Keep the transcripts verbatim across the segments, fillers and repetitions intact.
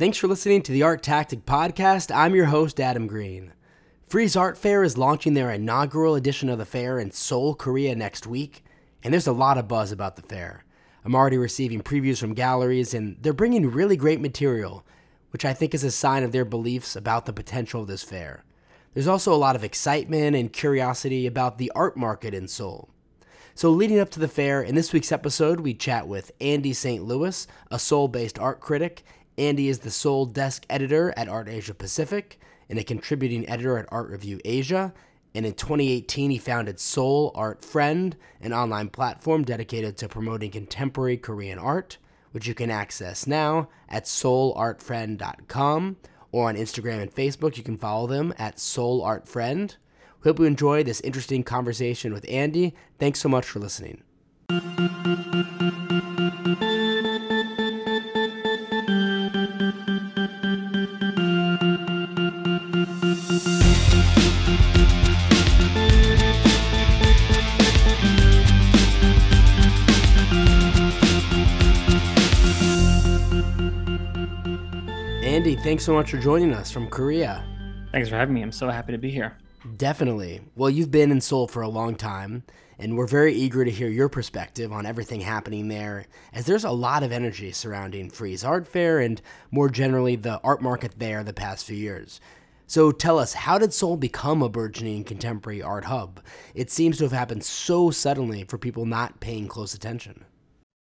Thanks for listening to the Art Tactic Podcast. I'm your host, Adam Green. Freeze Art Fair is launching their inaugural edition of the fair in Seoul, Korea next week, and there's a lot of buzz about the fair. I'm already receiving previews from galleries, and they're bringing really great material, which I think is a sign of their beliefs about the potential of this fair. There's also a lot of excitement and curiosity about the art market in Seoul. So leading up to the fair, in this week's episode, we chat with Andy Saint Louis, a Seoul-based art critic. Andy is the Seoul desk editor at Art Asia Pacific and a contributing editor at Art Review Asia. And in twenty eighteen, he founded Seoul Art Friend, an online platform dedicated to promoting contemporary Korean art, which you can access now at seoul art friend dot com or on Instagram and Facebook. You can follow them at Seoul Art Friend. We hope you enjoy this interesting conversation with Andy. Thanks so much for listening. Andy, thanks so much for joining us from Korea. Thanks for having me. I'm so happy to be here. Definitely. Well, you've been in Seoul for a long time, and we're very eager to hear your perspective on everything happening there, as there's a lot of energy surrounding Freeze Art Fair and, more generally, the art market there the past few years. So tell us, how did Seoul become a burgeoning contemporary art hub? It seems to have happened so suddenly for people not paying close attention.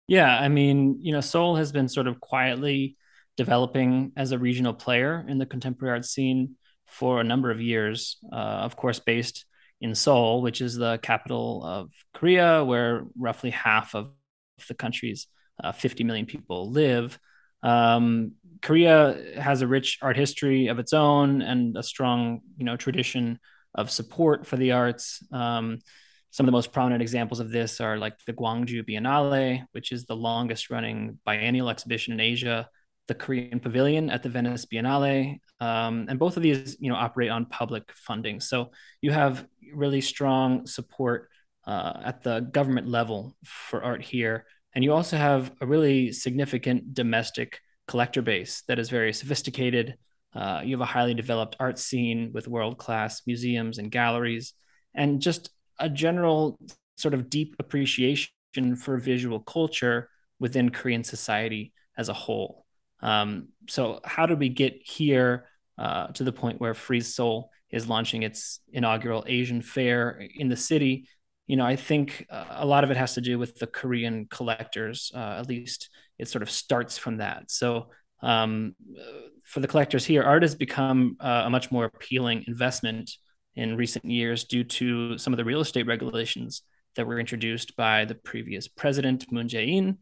Yeah, I mean, you know, Seoul has been sort of quietly developing as a regional player in the contemporary art scene for a number of years, uh, of course, based in Seoul, which is the capital of Korea, where roughly half of the country's uh, fifty million people live. Um, Korea has a rich art history of its own and a strong, you know, tradition of support for the arts. Um, some of the most prominent examples of this are like the Gwangju Biennale, which is the longest running biennial exhibition in Asia, the Korean Pavilion at the Venice Biennale, um, and both of these, you know, operate on public funding. So you have really strong support uh, at the government level for art here, and you also have a really significant domestic collector base that is very sophisticated. Uh, you have a highly developed art scene with world-class museums and galleries, and just a general sort of deep appreciation for visual culture within Korean society as a whole. Um, so how did we get here uh, to the point where Freeze Seoul is launching its inaugural Asian fair in the city? You know, I think uh, a lot of it has to do with the Korean collectors. Uh, at least it sort of starts from that. So um, for the collectors here, art has become uh, a much more appealing investment in recent years due to some of the real estate regulations that were introduced by the previous president, Moon Jae-in.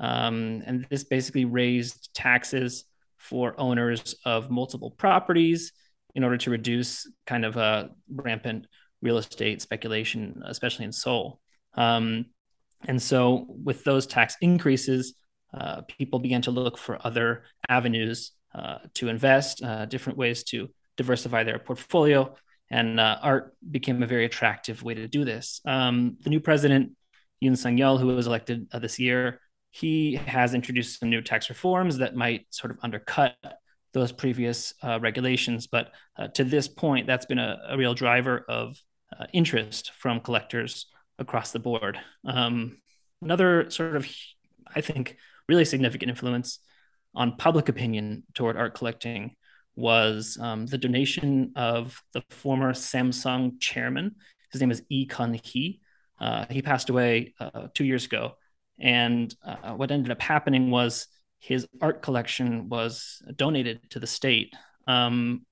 Um, and this basically raised taxes for owners of multiple properties in order to reduce kind of a rampant real estate speculation, especially in Seoul. Um, and so with those tax increases, uh, people began to look for other avenues uh, to invest, uh, different ways to diversify their portfolio. And uh, art became a very attractive way to do this. Um, the new president, Yoon Suk-yeol, who was elected uh, this year, he has introduced some new tax reforms that might sort of undercut those previous uh, regulations. But uh, to this point, that's been a, a real driver of uh, interest from collectors across the board. Um, another sort of, I think, really significant influence on public opinion toward art collecting was um, the donation of the former Samsung chairman. His name is Lee Kun-hee. Uh, he passed away uh, two years ago. And uh, what ended up happening was his art collection was donated to the state, um,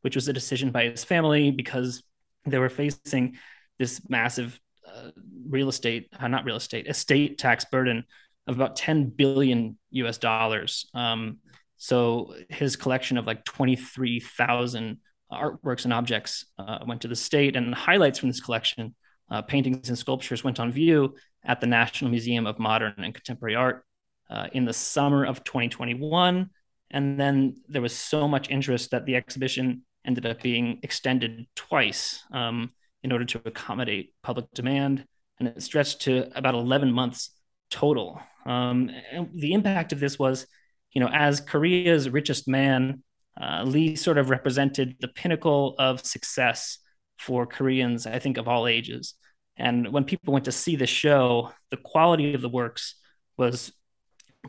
which was a decision by his family because they were facing this massive uh, real estate, uh, not real estate, estate tax burden of about ten billion U S dollars. Um, so his collection of like twenty-three thousand artworks and objects uh, went to the state, and the highlights from this collection, Uh, paintings and sculptures, went on view at the National Museum of Modern and Contemporary Art uh, in the summer of twenty twenty-one. And then there was so much interest that the exhibition ended up being extended twice um, in order to accommodate public demand. And it stretched to about eleven months total. Um, and the impact of this was you know, as Korea's richest man, uh, Lee sort of represented the pinnacle of success for Koreans, I think, of all ages. And when people went to see the show, the quality of the works was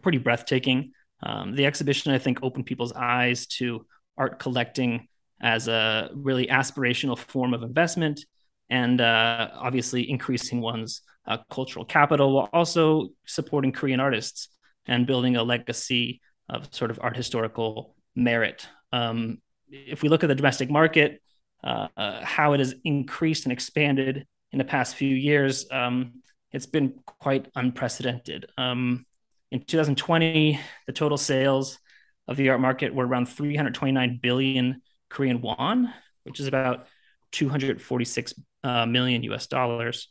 pretty breathtaking. Um, the exhibition, I think, opened people's eyes to art collecting as a really aspirational form of investment, and uh, obviously increasing one's uh, cultural capital while also supporting Korean artists and building a legacy of sort of art historical merit. Um, if we look at the domestic market, uh, uh, how it has increased and expanded in the past few years, um, it's been quite unprecedented. Um, in two thousand twenty, the total sales of the art market were around three hundred twenty-nine billion Korean won, which is about two hundred forty-six uh, million U S dollars.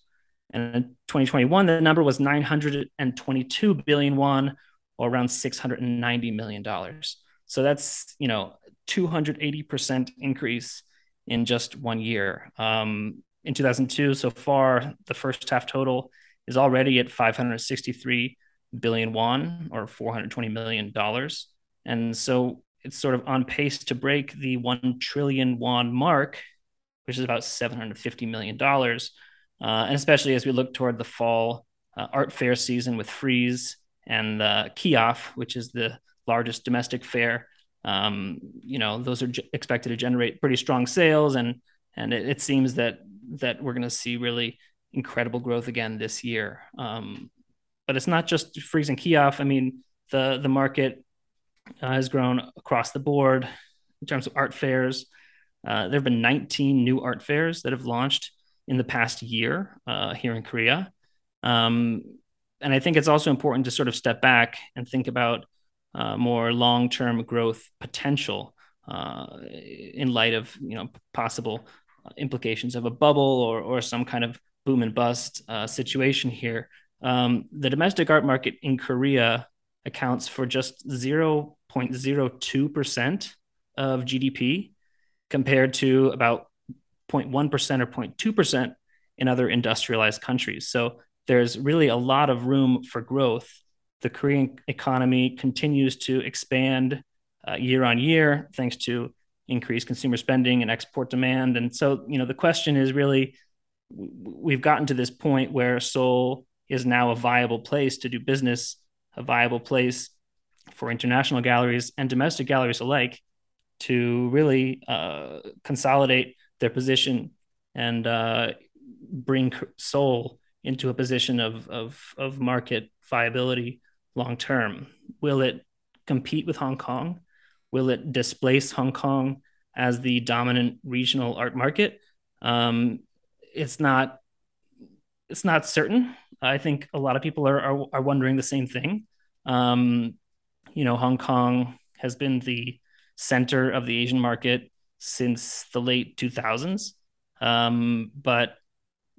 And in twenty twenty-one, the number was nine hundred twenty-two billion won, or around six hundred ninety million dollars. So that's, you know, two hundred eighty percent increase in just one year. Um, in two thousand two, so far, the first half total is already at five hundred sixty-three billion won, or four hundred twenty million dollars. And so it's sort of on pace to break the one trillion won mark, which is about seven hundred fifty million dollars. Uh, and especially as we look toward the fall uh, art fair season with Freeze and the uh, Kiaf, which is the largest domestic fair, um, you know, those are g- expected to generate pretty strong sales, and and it, it seems that that we're going to see really incredible growth again this year. Um, but it's not just Freeze and Kiaf. I mean, the the market uh, has grown across the board in terms of art fairs. Uh, there have been nineteen new art fairs that have launched in the past year uh, here in Korea. Um, and I think it's also important to sort of step back and think about uh, more long-term growth potential uh, in light of, you know, possible implications of a bubble or or some kind of boom and bust uh, situation here. Um, the domestic art market in Korea accounts for just zero point zero two percent of G D P, compared to about zero point one percent or zero point two percent in other industrialized countries. So there's really a lot of room for growth. The Korean economy continues to expand uh, year on year, thanks to increased consumer spending and export demand. And so, you know, the question is really, we've gotten to this point where Seoul is now a viable place to do business, a viable place for international galleries and domestic galleries alike to really uh, consolidate their position and uh, bring Seoul into a position of, of, of market viability long-term. Will it compete with Hong Kong? Will it displace Hong Kong as the dominant regional art market? Um, it's not it's not certain. I think a lot of people are, are, are wondering the same thing. Um, you know, Hong Kong has been the center of the Asian market since the late two thousands. Um, but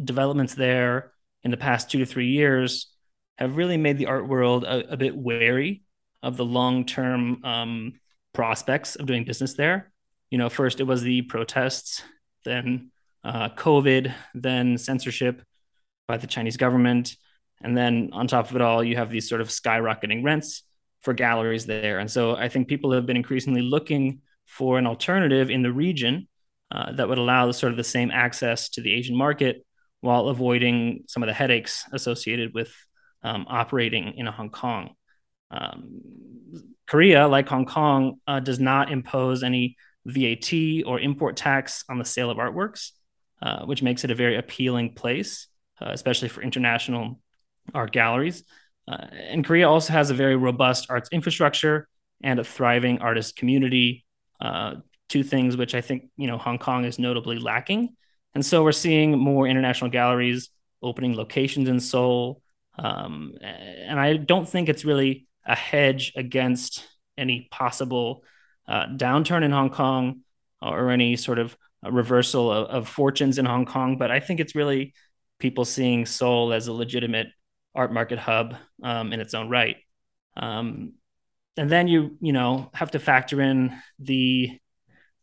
developments there in the past two to three years have really made the art world a, a bit wary of the long-term um, prospects of doing business there. You know, first it was the protests, then uh, COVID, then censorship by the Chinese government. And then on top of it all, you have these sort of skyrocketing rents for galleries there. And so I think people have been increasingly looking for an alternative in the region uh, that would allow the sort of the same access to the Asian market while avoiding some of the headaches associated with um, operating in Hong Kong. Um, Korea, like Hong Kong, uh, does not impose any V A T or import tax on the sale of artworks, uh, which makes it a very appealing place, uh, especially for international art galleries. Uh, and Korea also has a very robust arts infrastructure and a thriving artist community, uh, two things which I think, you know, Hong Kong is notably lacking. And so we're seeing more international galleries opening locations in Seoul. Um, and I don't think it's really a hedge against any possible uh, downturn in Hong Kong or any sort of reversal of, of fortunes in Hong Kong. But I think it's really people seeing Seoul as a legitimate art market hub um, in its own right. Um, and then you, you know, have to factor in the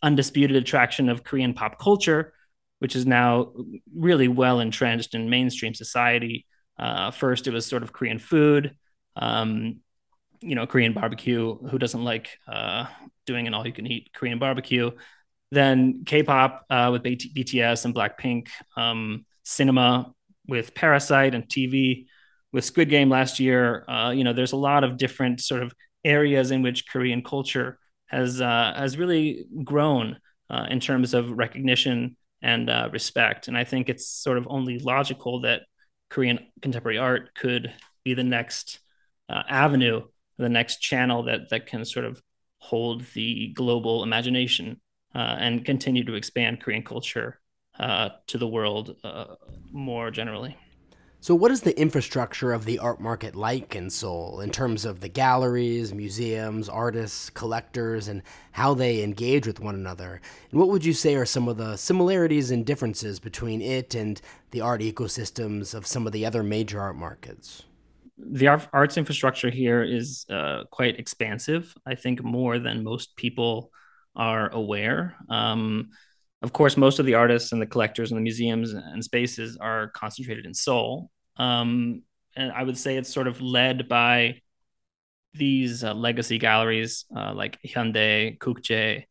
undisputed attraction of Korean pop culture, which is now really well entrenched in mainstream society. Uh, first, it was sort of Korean food. Um, you know, Korean barbecue, who doesn't like uh, doing an all-you-can-eat Korean barbecue? Then K-pop uh, with B T S and Blackpink, um, cinema with Parasite, and T V with Squid Game last year. Uh, you know, there's a lot of different sort of areas in which Korean culture has uh, has really grown uh, in terms of recognition and uh, respect. And I think it's sort of only logical that Korean contemporary art could be the next uh, avenue, the next channel that that can sort of hold the global imagination uh, and continue to expand Korean culture uh, to the world uh, more generally. So what is the infrastructure of the art market like in Seoul in terms of the galleries, museums, artists, collectors, and how they engage with one another? And what would you say are some of the similarities and differences between it and the art ecosystems of some of the other major art markets? The arts infrastructure here is uh, quite expansive, I think more than most people are aware. Um, Of course, most of the artists and the collectors and the museums and spaces are concentrated in Seoul. Um, and I would say it's sort of led by these uh, legacy galleries uh, like Hyundai, Kukje,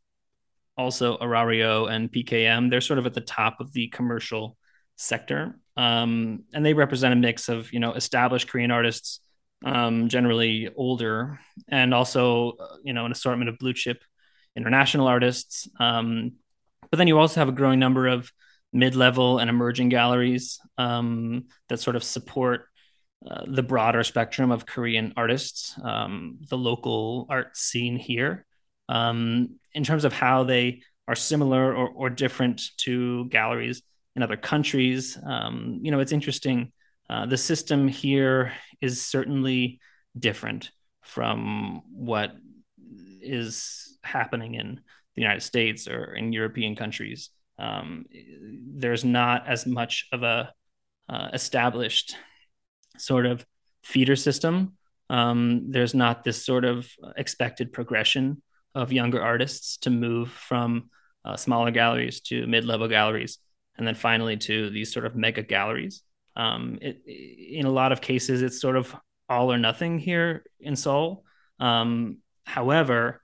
also Arario and P K M. They're sort of at the top of the commercial sector. Um, and they represent a mix of, you know, established Korean artists, um, generally older, and also, you know, an assortment of blue chip international artists, um, but then you also have a growing number of mid-level and emerging galleries um, that sort of support uh, the broader spectrum of Korean artists, um, the local art scene here. Um, in terms of how they are similar or, or different to galleries in other countries, um, you know, it's interesting. Uh, the system here is certainly different from what is happening in the United States or in European countries. Um, there's not as much of a uh, established sort of feeder system. Um, there's not this sort of expected progression of younger artists to move from uh, smaller galleries to mid-level galleries, and then finally to these sort of mega galleries. Um, it, in a lot of cases, it's sort of all or nothing here in Seoul. Um, however,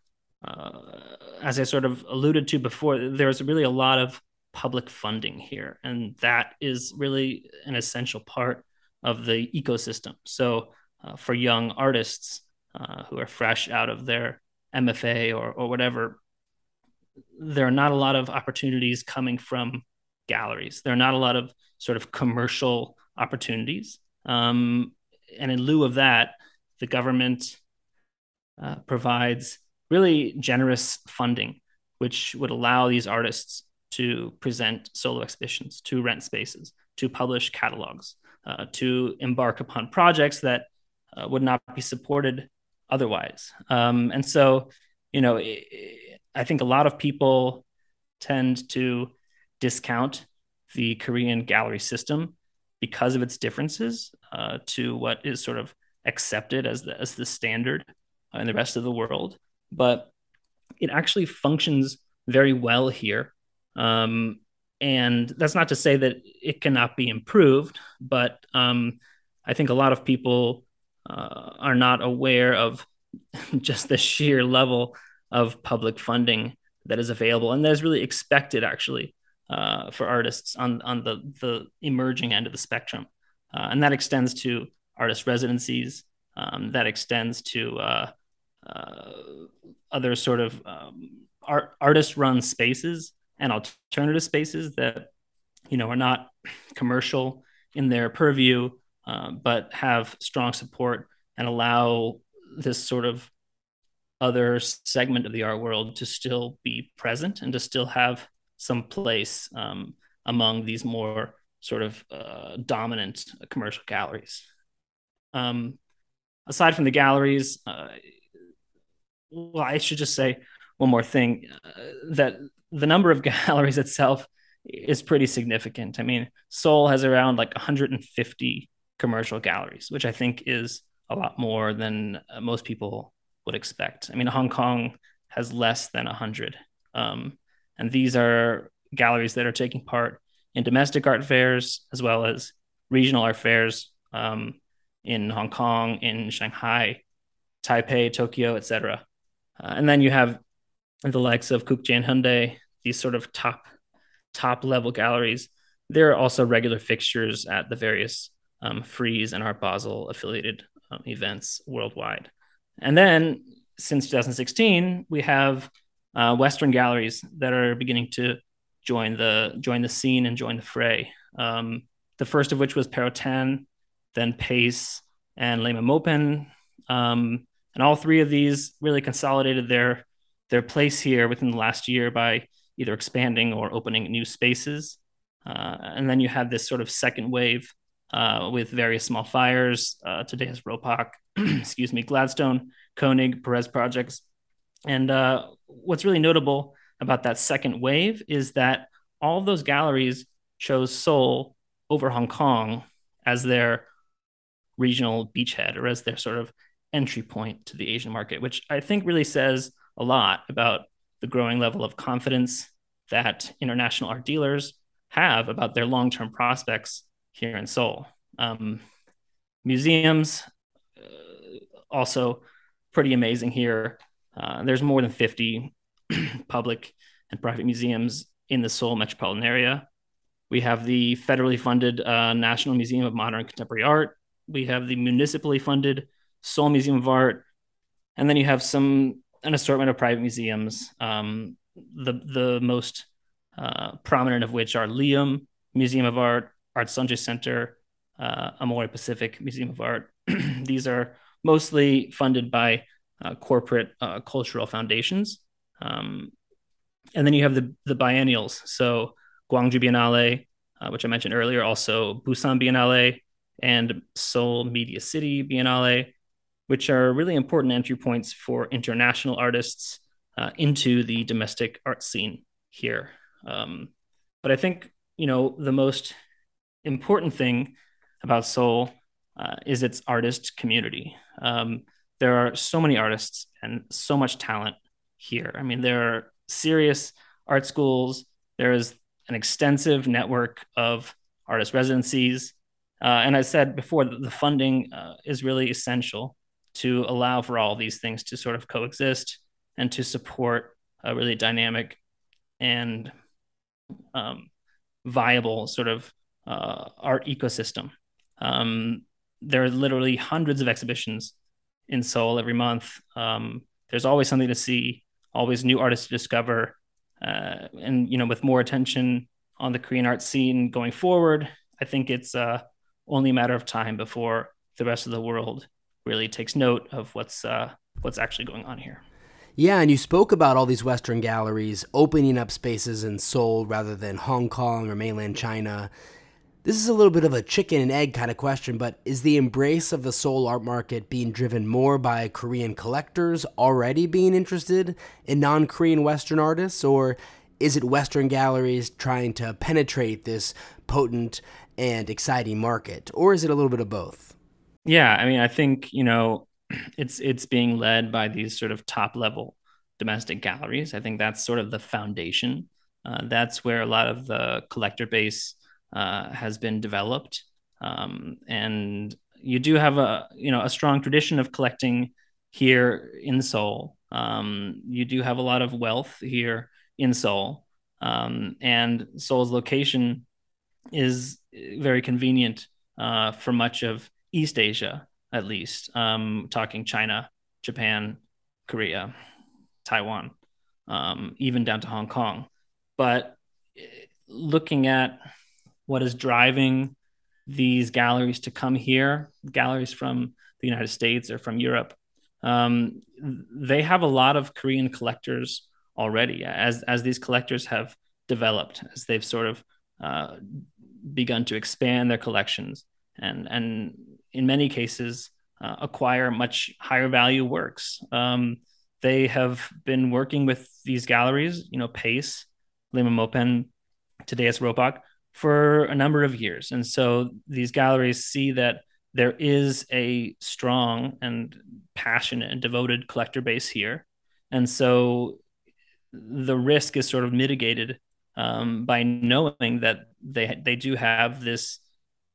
Uh, as I sort of alluded to before, there's really a lot of public funding here, and that is really an essential part of the ecosystem. So uh, for young artists uh, who are fresh out of their M F A or, or whatever, there are not a lot of opportunities coming from galleries. There are not a lot of sort of commercial opportunities. Um, and in lieu of that, the government uh, provides really generous funding, which would allow these artists to present solo exhibitions, to rent spaces, to publish catalogs, uh, to embark upon projects that uh, would not be supported otherwise. Um, and so, you know, it, it, I think a lot of people tend to discount the Korean gallery system because of its differences uh, to what is sort of accepted as the, as the standard in the rest of the world. But it actually functions very well here. Um, and that's not to say that it cannot be improved, but um, I think a lot of people uh, are not aware of just the sheer level of public funding that is available. And that is really expected, actually, uh, for artists on, on the, the emerging end of the spectrum. Uh, and that extends to artist residencies. Um, that extends to... Uh, Uh, other sort of um, art, artist-run spaces and alternative spaces that, you know, are not commercial in their purview, uh, but have strong support and allow this sort of other segment of the art world to still be present and to still have some place um, among these more sort of uh, dominant commercial galleries. Um, aside from the galleries, uh, Well, I should just say one more thing, uh, that the number of galleries itself is pretty significant. I mean, Seoul has around like one hundred fifty commercial galleries, which I think is a lot more than uh, most people would expect. I mean, Hong Kong has less than one hundred. Um, and these are galleries that are taking part in domestic art fairs, as well as regional art fairs um, in Hong Kong, in Shanghai, Taipei, Tokyo, et cetera. Uh, and then you have the likes of Kukje and Hyundai, these sort of top top level galleries. There are also regular fixtures at the various um, Freeze and Art Basel affiliated um, events worldwide. And then since two thousand sixteen, we have uh, Western galleries that are beginning to join the join the scene and join the fray. Um, the first of which was Perrotin, then Pace, and Lehmann Maupin. Um, and all three of these really consolidated their their place here within the last year by either expanding or opening new spaces. Uh, and then you have this sort of second wave uh, with various small fires, uh, Tadeus Ropak, excuse me, Gladstone, Koenig, Perez Projects. And uh, what's really notable about that second wave is that all of those galleries chose Seoul over Hong Kong as their regional beachhead or as their sort of entry point to the Asian market, which I think really says a lot about the growing level of confidence that international art dealers have about their long-term prospects here in Seoul. Um, museums, uh, also pretty amazing here. Uh, there's more than fifty public and private museums in the Seoul metropolitan area. We have the federally funded uh, National Museum of Modern and Contemporary Art. We have the municipally funded Seoul Museum of Art. And then you have some an assortment of private museums, um, the, the most uh, prominent of which are Leeum Museum of Art, Art Sanjay Center, uh, Amoy Pacific Museum of Art. These are mostly funded by uh, corporate uh, cultural foundations. Um, and then you have the, the biennials. So Gwangju Biennale, uh, which I mentioned earlier, also Busan Biennale, and Seoul Media City Biennale, which are really important entry points for international artists uh, into the domestic art scene here. Um, but I think, you know, the most important thing about Seoul uh, is its artist community. Um, there are so many artists and so much talent here. I mean, there are serious art schools. There is an extensive network of artist residencies. Uh, and I said before, the funding uh, is really essential to allow for all these things to sort of coexist and to support a really dynamic and um, viable sort of uh, art ecosystem. Um, there are literally hundreds of exhibitions in Seoul every month. Um, there's always something to see, always new artists to discover. Uh, and, you know, with more attention on the Korean art scene going forward, I think it's uh, only a matter of time before the rest of the world really takes note of what's uh, what's actually going on here. Yeah, and you spoke about all these Western galleries opening up spaces in Seoul rather than Hong Kong or mainland China. This is a little bit of a chicken and egg kind of question, but is the embrace of the Seoul art market being driven more by Korean collectors already being interested in non-Korean Western artists, or is it Western galleries trying to penetrate this potent and exciting market, or is it a little bit of both? Yeah, I mean, I think, you know, it's it's being led by these sort of top level domestic galleries. I think that's sort of the foundation. Uh, that's where a lot of the collector base uh, has been developed, um, and you do have a you know a strong tradition of collecting here in Seoul. Um, you do have a lot of wealth here in Seoul, um, and Seoul's location is very convenient uh, for much of East Asia, at least, um, talking China, Japan, Korea, Taiwan, um, even down to Hong Kong. But looking at what is driving these galleries to come here, galleries from the United States or from Europe, um, they have a lot of Korean collectors already. As, as these collectors have developed, as they've sort of uh, begun to expand their collections and, and in many cases, uh, acquire much higher value works. Um, they have been working with these galleries, you know, Pace, Lehmann Maupin, Tadeus Ropak, for a number of years. And so these galleries see that there is a strong and passionate and devoted collector base here. And so the risk is sort of mitigated um, by knowing that they they do have this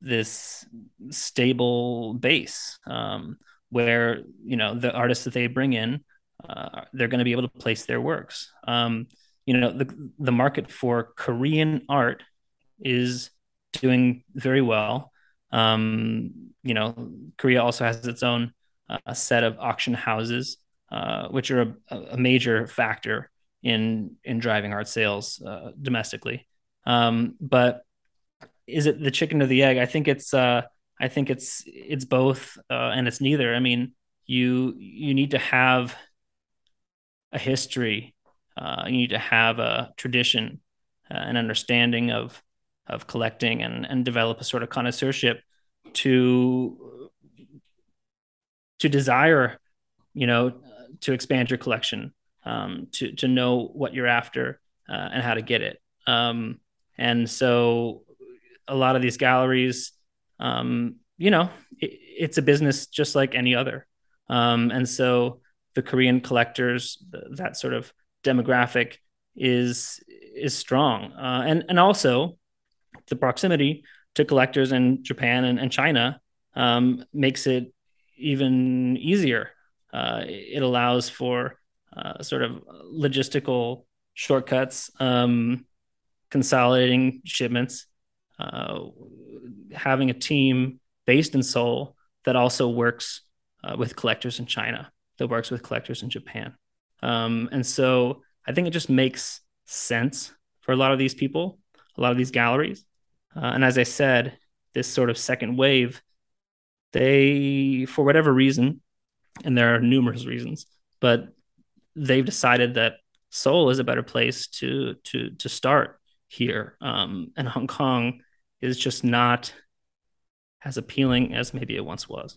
this stable base. Um, where, you know, the artists that they bring in, uh, they're going to be able to place their works. Um, you know, the the market for Korean art is doing very well. Um, you know, Korea also has its own uh, set of auction houses, uh, which are a, a major factor in in driving art sales uh, domestically. Um, but is it the chicken or the egg? I think it's uh, I think it's it's both uh, and it's neither. I mean, you you need to have a history. Uh, you need to have a tradition, uh, an understanding of of collecting, and and develop a sort of connoisseurship to to desire, you know, to expand your collection, um, to to know what you're after uh, and how to get it. Um, and so, a lot of these galleries, um, you know, it, it's a business just like any other. Um, and so, the Korean collectors, that sort of demographic is is strong, uh, and and also the proximity to collectors in Japan and, and China um, makes it even easier. Uh, it allows for uh, sort of logistical shortcuts, um, consolidating shipments, uh, having a team based in Seoul that also works uh, with collectors in China, that works with collectors in Japan. Um, and so I think it just makes sense for a lot of these people, a lot of these galleries. Uh, and as I said, this sort of second wave, they, for whatever reason, and there are numerous reasons, but they've decided that Seoul is a better place to to to start here. Um, and Hong Kong is just not as appealing as maybe it once was.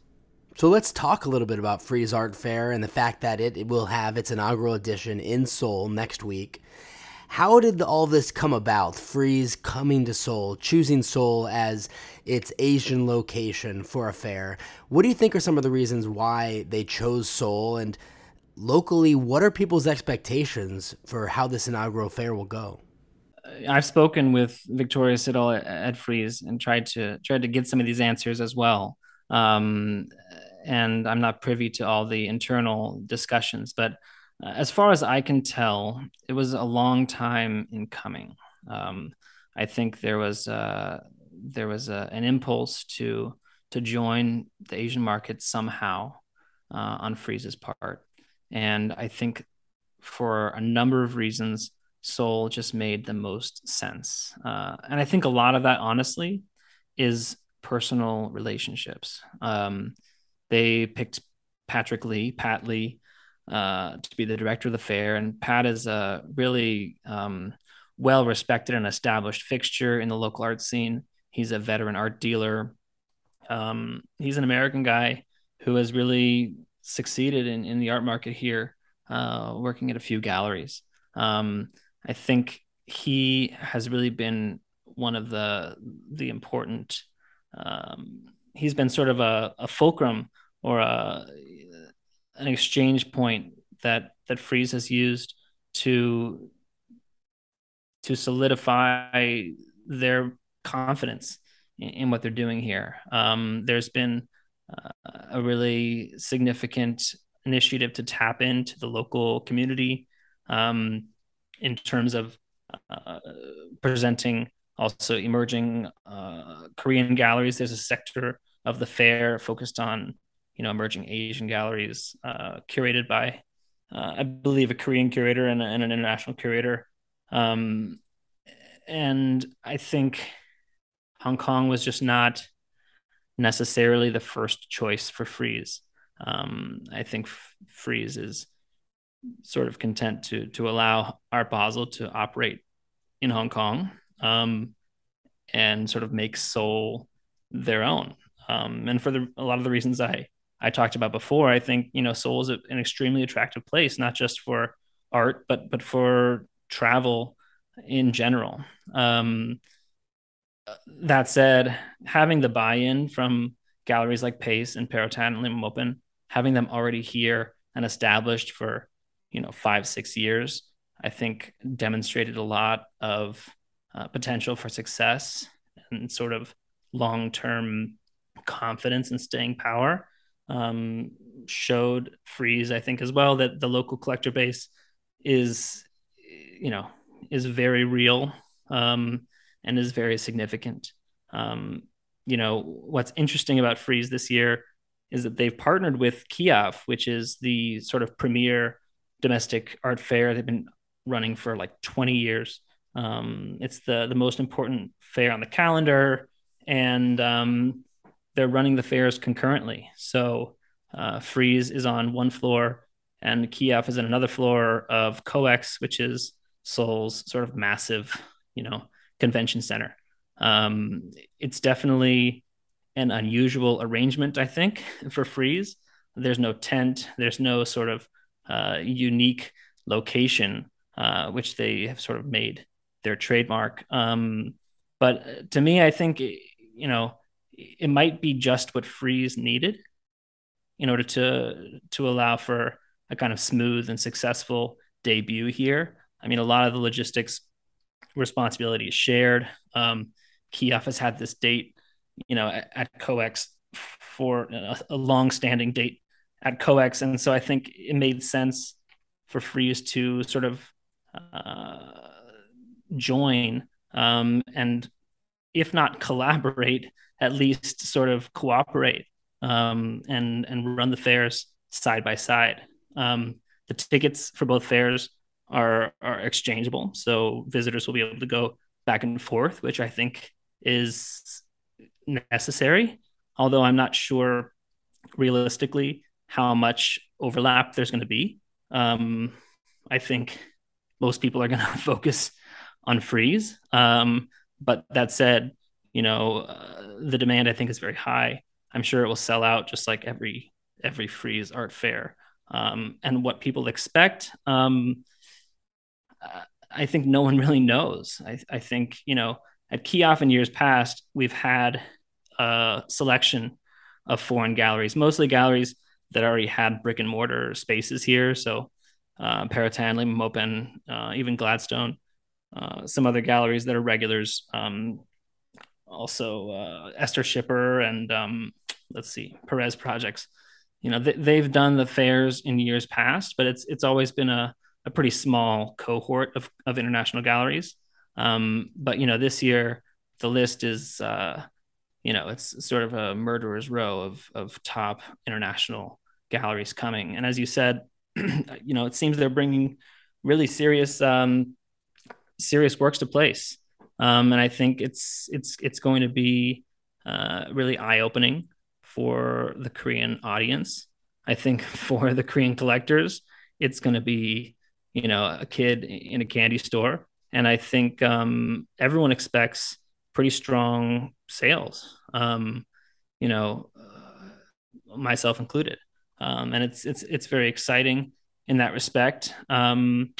So let's talk a little bit about Freeze Art Fair and the fact that it, it will have its inaugural edition in Seoul next week. How did the, all this come about? Freeze coming to Seoul, choosing Seoul as its Asian location for a fair. What do you think are some of the reasons why they chose Seoul? And locally, what are people's expectations for how this inaugural fair will go? I've spoken with Victoria Siddall at, at Freeze and tried to tried to get some of these answers as well. Um, and I'm not privy to all the internal discussions, but as far as I can tell, it was a long time in coming. Um, I think there was uh, there was a, an impulse to to join the Asian market somehow uh, on Freeze's part, and I think for a number of reasons, Seoul just made the most sense. Uh, and I think a lot of that, honestly, is personal relationships. Um, they picked Patrick Lee, Pat Lee. Uh, to be the director of the fair, and Pat is a really um, well-respected and established fixture in the local art scene. He's a veteran art dealer. Um, he's an American guy who has really succeeded in, in the art market here, uh, working at a few galleries. Um, I think he has really been one of the the important. Um, he's been sort of a, a fulcrum or a an exchange point that, that Freeze has used to, to solidify their confidence in, in what they're doing here. Um, there's been uh, a really significant initiative to tap into the local community um, in terms of uh, presenting also emerging uh, Korean galleries. There's a sector of the fair focused on you know, emerging Asian galleries uh, curated by, uh, I believe, a Korean curator and, a, and an international curator. Um, and I think Hong Kong was just not necessarily the first choice for Freeze. Um, I think F- Freeze is sort of content to to allow Art Basel to operate in Hong Kong um, and sort of make Seoul their own. Um, and for the, a lot of the reasons I I talked about before, I think, you know, Seoul is a, an extremely attractive place, not just for art, but but for travel in general. Um, that said, having the buy-in from galleries like Pace and Perrotin and Lehmann Maupin, having them already here and established for, you know, five, six years, I think demonstrated a lot of uh, potential for success and sort of long-term confidence and staying power. Um, showed Freeze, I think, as well, that the local collector base is, you know, is very real um, and is very significant. Um, you know, what's interesting about Freeze this year is that they've partnered with Kiaf, which is the sort of premier domestic art fair. They've been running for like twenty years. Um, it's the, the most important fair on the calendar, and um, they're running the fairs concurrently. So uh, Freeze is on one floor and Kiaf is on another floor of COEX, which is Seoul's sort of massive, you know, convention center. Um, it's definitely an unusual arrangement, I think, for Freeze. There's no tent. There's no sort of uh, unique location, uh, which they have sort of made their trademark. Um, but to me, I think, you know, it might be just what Freeze needed in order to to allow for a kind of smooth and successful debut here. I mean, a lot of the logistics responsibility is shared. Um, Kiaf has had this date, you know, at, at COEX for a, a long-standing date at COEX. And so I think it made sense for Freeze to sort of uh, join um, and, if not collaborate, at least sort of cooperate um, and, and run the fairs side by side. Um, the tickets for both fairs are are exchangeable, so visitors will be able to go back and forth, which I think is necessary, although I'm not sure realistically how much overlap there's going to be. Um, I think most people are going to focus on Freeze. Um, but that said, you know, uh, the demand, I think, is very high. I'm sure it will sell out just like every every Freeze art fair. Um, and what people expect, um, I think no one really knows. I, I think, you know, at Kiaf in years past, we've had a selection of foreign galleries, mostly galleries that already had brick and mortar spaces here. So uh, Perrotin, Lehmann Maupin, uh, even Gladstone, uh, some other galleries that are regulars. Um, also uh, Esther Shipper and um, let's see, Perez Projects. You know, th- they've done the fairs in years past, but it's it's always been a, a pretty small cohort of, of international galleries. Um, but, you know, this year, the list is, uh, you know, it's sort of a murderer's row of of top international galleries coming. And as you said, you know, it seems they're bringing really serious, um, serious works to place. Um, and I think it's it's it's going to be uh, really eye-opening for the Korean audience. I think for the Korean collectors, it's going to be, you know, a kid in a candy store. And I think um, everyone expects pretty strong sales, um, you know, uh, myself included. Um, and it's, it's, it's very exciting in that respect. Um,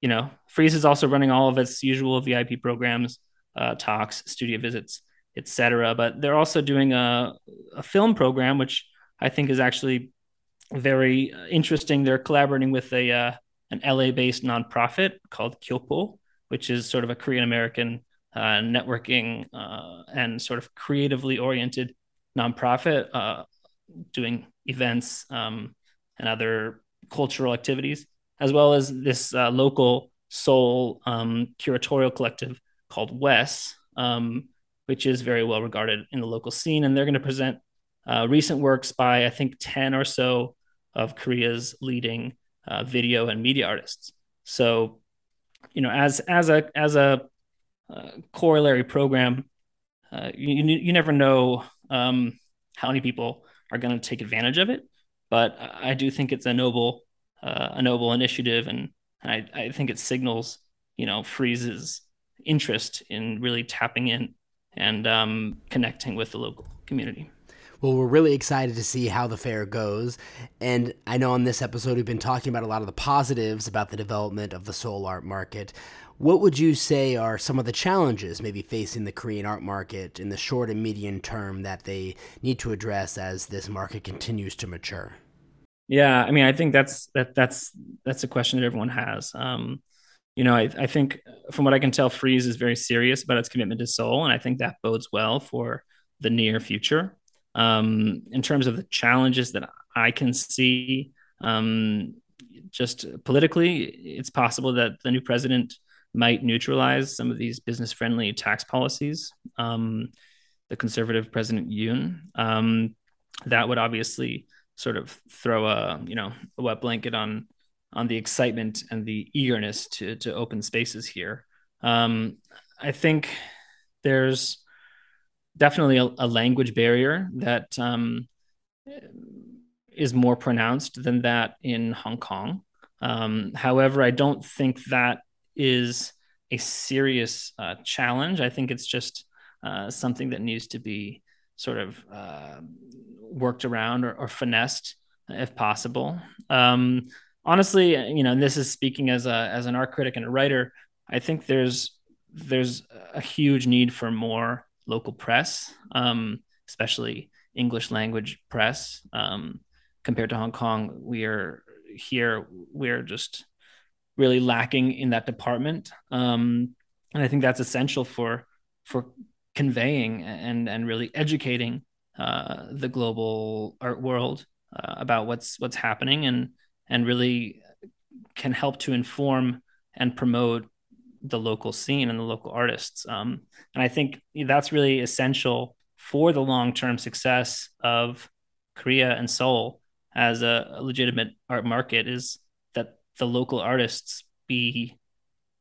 you know, Freeze is also running all of its usual V I P programs, uh, talks, studio visits, et cetera. But they're also doing a, a film program, which I think is actually very interesting. They're collaborating with a uh, an L A-based nonprofit called Kyopo, which is sort of a Korean-American uh, networking uh, and sort of creatively oriented nonprofit uh, doing events um, and other cultural activities, as well as this uh, local Seoul um, curatorial collective called W E S, um, which is very well regarded in the local scene. And they're going to present uh, recent works by, I think, ten or so of Korea's leading uh, video and media artists. So, you know, as as a as a uh, corollary program, uh, you you never know um, how many people are going to take advantage of it. But I do think it's a noble uh, a noble initiative, and I, I think it signals, you know, Freeze's interest in really tapping in and um, connecting with the local community. Well, we're really excited to see how the fair goes. And I know on this episode, we've been talking about a lot of the positives about the development of the Seoul art market. What would you say are some of the challenges maybe facing the Korean art market in the short and medium term that they need to address as this market continues to mature? Yeah, I mean, I think that's that that's that's a question that everyone has. Um, you know, I, I think from what I can tell, Freeze is very serious about its commitment to Seoul, and I think that bodes well for the near future. Um, in terms of the challenges that I can see. Um, just politically, it's possible that the new president might neutralize some of these business-friendly tax policies. Um, the conservative President Yoon, um, that would obviously sort of throw a, you know, a wet blanket on on the excitement and the eagerness to to open spaces here. Um, I think there's definitely a, a language barrier that um, is more pronounced than that in Hong Kong. Um, however, I don't think that is a serious uh, challenge. I think it's just uh, something that needs to be sort of uh, worked around or, or finessed if possible. Um, honestly, you know, and this is speaking as a as an art critic and a writer, I think there's there's a huge need for more local press, um, especially English language press. Um, compared to Hong Kong, we are here, we're just really lacking in that department. Um, and I think that's essential for for conveying and and really educating uh, the global art world uh, about what's what's happening and and really can help to inform and promote the local scene and the local artists. Um, and I think that's really essential for the long-term success of Korea and Seoul as a, a legitimate art market, is that the local artists be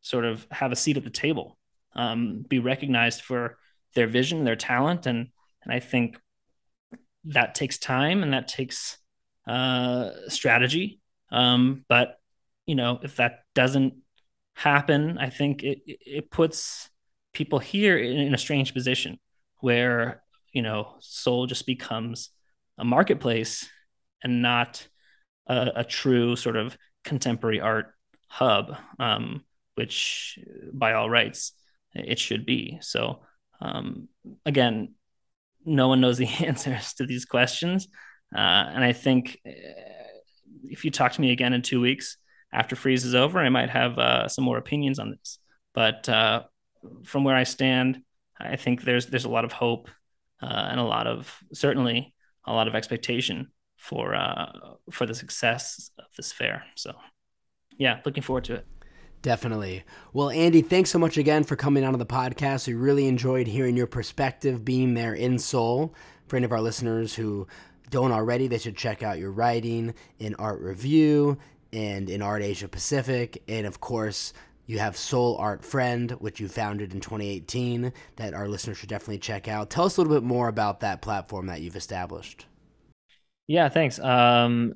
sort of have a seat at the table, um, be recognized for their vision, their talent. And, and I think that takes time and that takes uh, strategy. Um, but, you know, if that doesn't happen, I think it it puts people here in, in a strange position where, you know, Seoul just becomes a marketplace and not a, a true sort of contemporary art hub, um, which by all rights it should be. So um, again, no one knows the answers to these questions. Uh, and I think if you talk to me again in two weeks after Freeze is over, I might have uh, some more opinions on this. But uh, from where I stand, I think there's there's a lot of hope uh, and a lot of, certainly, a lot of expectation for uh, for the success of this fair. So, yeah, looking forward to it. Definitely. Well, Andy, thanks so much again for coming on to the podcast. We really enjoyed hearing your perspective being there in Seoul. For any of our listeners who don't already, they should check out your writing in Art Review and in Art Asia Pacific, and of course, you have Seoul Art Friend, which you founded in twenty eighteen, that our listeners should definitely check out. Tell us a little bit more about that platform that you've established. Yeah, thanks. Um,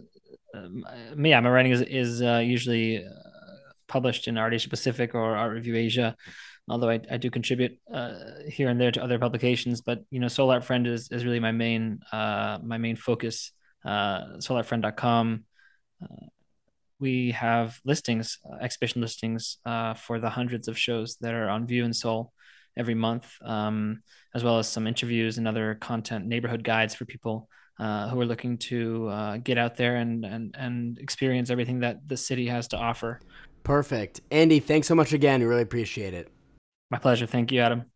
yeah, my writing is, is uh, usually uh, published in Art Asia Pacific or Art Review Asia, although I, I do contribute uh, here and there to other publications. But you know, Seoul Art Friend is, is really my main uh, my main focus. Uh, Seoul Art Friend dot com. Uh, We have listings, uh, exhibition listings uh, for the hundreds of shows that are on view in Seoul every month, um, as well as some interviews and other content, neighborhood guides for people uh, who are looking to uh, get out there and, and, and experience everything that the city has to offer. Perfect. Andy, thanks so much again. We really appreciate it. My pleasure. Thank you, Adam.